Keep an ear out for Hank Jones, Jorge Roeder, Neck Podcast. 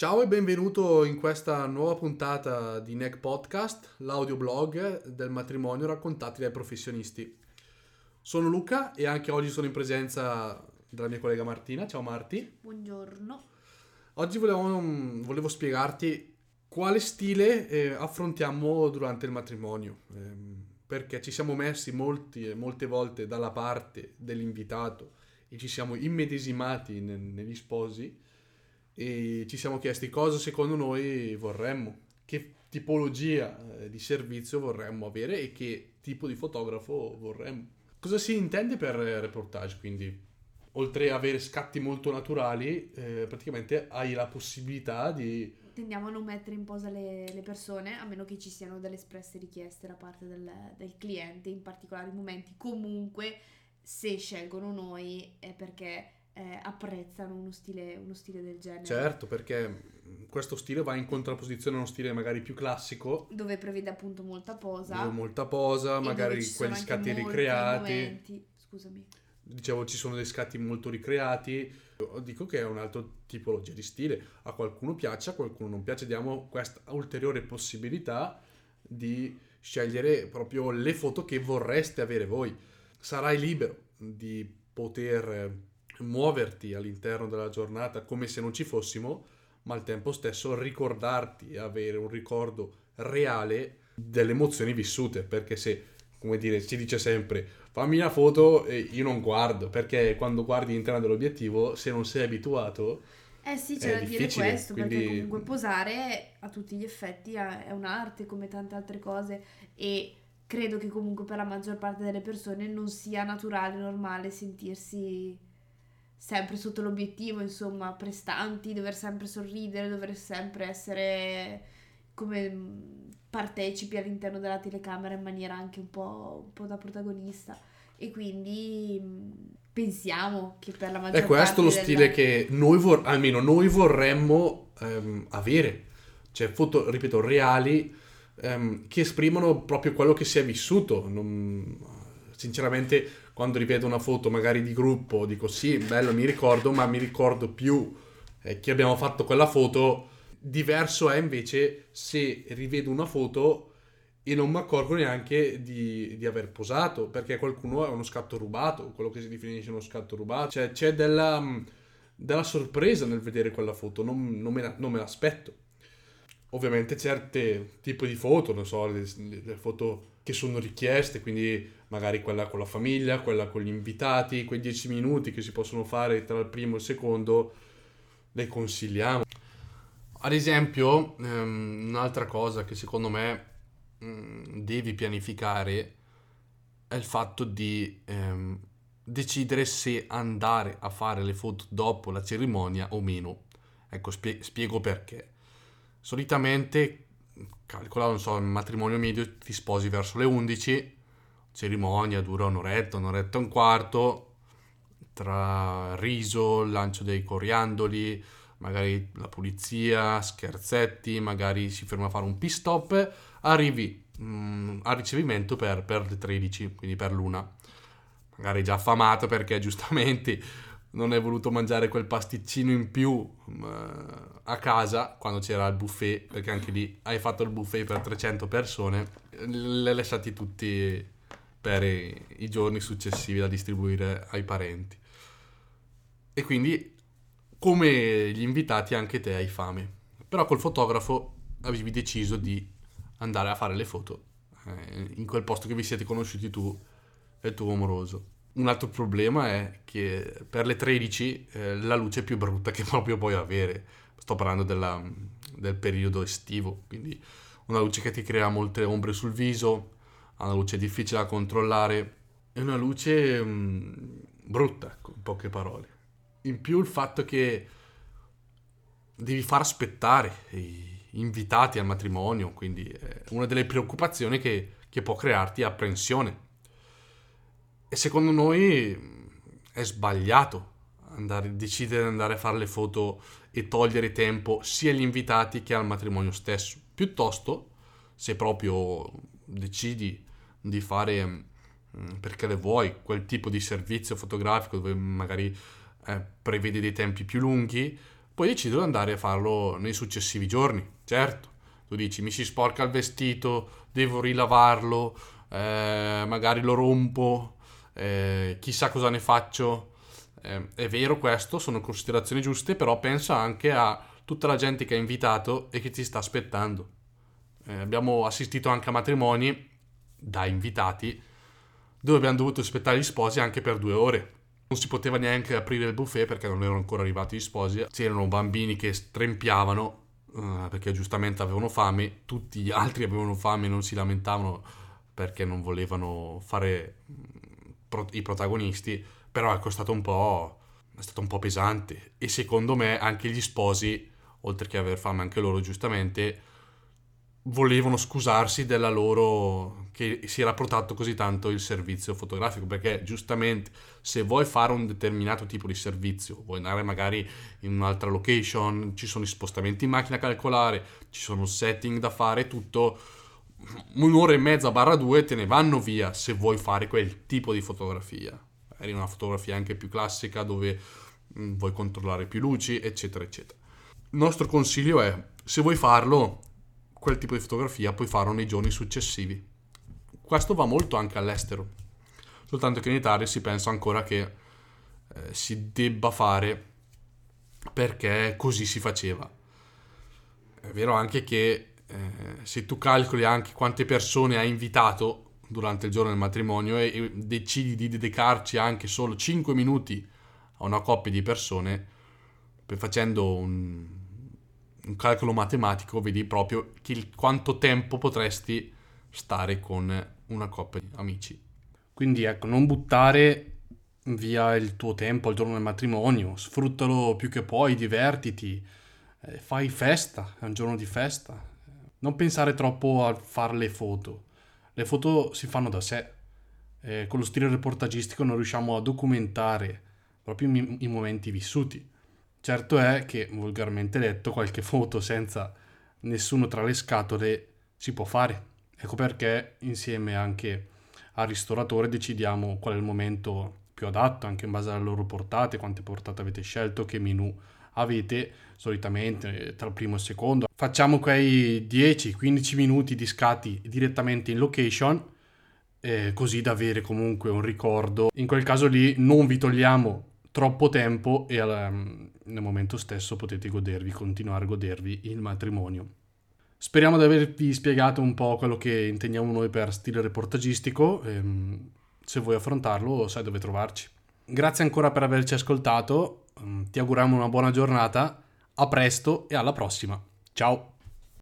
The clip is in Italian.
Ciao e benvenuto in questa nuova puntata di Neck Podcast, l'audioblog del matrimonio raccontati dai professionisti. Sono Luca e anche oggi sono in presenza della mia collega Martina. Ciao Marti. Buongiorno. Oggi volevo spiegarti quale stile affrontiamo durante il matrimonio, perché ci siamo messi molte volte dalla parte dell'invitato e ci siamo immedesimati negli sposi. E ci siamo chiesti cosa secondo noi vorremmo, che tipologia di servizio vorremmo avere e che tipo di fotografo vorremmo. Cosa si intende per reportage? Quindi, oltre a avere scatti molto naturali, praticamente hai la possibilità di... Tendiamo a non mettere in posa le persone, a meno che ci siano delle espresse richieste da parte del cliente, in particolari momenti. Comunque, se scelgono noi è perché... apprezzano uno stile del genere. Certo, perché questo stile va in contrapposizione a uno stile magari più classico, dove prevede appunto molta posa, magari quegli scatti ricreati. Momenti. Scusami. Dicevo, ci sono dei scatti molto ricreati. Io dico che è un'altra tipologia di stile. A qualcuno piace, a qualcuno non piace. Diamo questa ulteriore possibilità di scegliere proprio le foto che vorreste avere voi. Sarai libero di poter muoverti all'interno della giornata come se non ci fossimo, ma al tempo stesso ricordarti, avere un ricordo reale delle emozioni vissute, perché se, come dire, si dice sempre fammi una foto e io non guardo, perché quando guardi all'interno dell'obiettivo, se non sei abituato, sì, c'è da dire questo, quindi... perché comunque posare a tutti gli effetti è un'arte come tante altre cose e credo che comunque per la maggior parte delle persone non sia naturale, normale sentirsi sempre sotto l'obiettivo, insomma, prestanti, dover sempre sorridere, dover sempre essere come partecipi all'interno della telecamera in maniera anche un po' da protagonista. E quindi pensiamo che per la maggior parte... È questo lo stile che almeno noi vorremmo avere, cioè foto, ripeto, reali, che esprimono proprio quello che si è vissuto. Sinceramente, quando ripeto una foto magari di gruppo, dico sì, bello, mi ricordo, ma mi ricordo più che abbiamo fatto quella foto. Diverso è invece se rivedo una foto e non mi accorgo neanche di aver posato, perché qualcuno è uno scatto rubato, quello che si definisce uno scatto rubato. Cioè c'è della sorpresa nel vedere quella foto, non me l'aspetto. Ovviamente certi tipi di foto, non so, le foto che sono richieste, quindi magari quella con la famiglia, quella con gli invitati, quei 10 minuti che si possono fare tra il primo e il secondo, le consigliamo. Ad esempio, un'altra cosa che secondo me devi pianificare è il fatto di decidere se andare a fare le foto dopo la cerimonia o meno. Ecco, spiego perché. Solitamente, calcola, non so, il matrimonio medio ti sposi verso le 11, cerimonia dura un'oretta e un quarto, tra riso, lancio dei coriandoli, magari la pulizia, scherzetti, magari si ferma a fare un pit stop, arrivi al ricevimento per le 13, quindi per l'una. Magari già affamato perché giustamente non hai voluto mangiare quel pasticcino in più a casa quando c'era il buffet, perché anche lì hai fatto il buffet per 300 persone, le lasciati tutti per i giorni successivi da distribuire ai parenti. E quindi, come gli invitati, anche te hai fame. Però col fotografo avevi deciso di andare a fare le foto in quel posto che vi siete conosciuti tu e il tuo amoroso. Un altro problema è che per le 13 la luce è più brutta che proprio puoi avere. Sto parlando del periodo estivo, quindi una luce che ti crea molte ombre sul viso, una luce difficile da controllare, è una luce brutta, in poche parole. In più il fatto che devi far aspettare gli invitati al matrimonio, quindi è una delle preoccupazioni che può crearti apprensione. E secondo noi è sbagliato decidere di andare a fare le foto e togliere tempo sia agli invitati che al matrimonio stesso. Piuttosto, se proprio decidi di fare, perché le vuoi, quel tipo di servizio fotografico dove magari prevede dei tempi più lunghi, puoi decidere di andare a farlo nei successivi giorni. Certo, tu dici mi si sporca il vestito, devo rilavarlo, magari lo rompo, chissà cosa ne faccio. È vero questo, sono considerazioni giuste, però pensa anche a tutta la gente che hai invitato e che ti sta aspettando. Abbiamo assistito anche a matrimoni da invitati dove abbiamo dovuto aspettare gli sposi anche per 2 ore. Non si poteva neanche aprire il buffet perché non erano ancora arrivati gli sposi. C'erano bambini che strempiavano perché giustamente avevano fame, tutti gli altri avevano fame e non si lamentavano perché non volevano fare i protagonisti. Però ecco, è stato un po' pesante, e secondo me anche gli sposi, oltre che aver fame anche loro giustamente, volevano scusarsi della loro, che si era protratto così tanto il servizio fotografico, perché giustamente se vuoi fare un determinato tipo di servizio, vuoi andare magari in un'altra location, ci sono i spostamenti in macchina a calcolare, ci sono setting da fare, tutto, 1.5-2 ore te ne vanno via se vuoi fare quel tipo di fotografia. Era una fotografia anche più classica dove vuoi controllare più luci, eccetera eccetera. Il nostro consiglio è, se vuoi farlo quel tipo di fotografia, puoi farlo nei giorni successivi. Questo va molto anche all'estero, soltanto che in Italia si pensa ancora che si debba fare perché così si faceva. È vero anche che se tu calcoli anche quante persone hai invitato durante il giorno del matrimonio e decidi di dedicarci anche solo 5 minuti a una coppia di persone, facendo un calcolo matematico vedi proprio quanto tempo potresti stare con una coppia di amici. Quindi ecco, non buttare via il tuo tempo al giorno del matrimonio, sfruttalo più che puoi, divertiti, fai festa, è un giorno di festa. Non pensare troppo a fare le foto. Le foto si fanno da sé, con lo stile reportagistico non riusciamo a documentare proprio i momenti vissuti. Certo è che, volgarmente detto, qualche foto senza nessuno tra le scatole si può fare. Ecco perché insieme anche al ristoratore decidiamo qual è il momento più adatto, anche in base alle loro portate, quante portate avete scelto, che menù avete, solitamente tra il primo e il secondo. Facciamo quei 10-15 minuti di scatti direttamente in location, così da avere comunque un ricordo. In quel caso lì non vi togliamo troppo tempo e nel momento stesso potete continuare a godervi il matrimonio. Speriamo di avervi spiegato un po' quello che intendiamo noi per stile reportagistico. Se vuoi affrontarlo sai dove trovarci. Grazie ancora per averci ascoltato. Ti auguriamo una buona giornata, a presto e alla prossima. Ciao!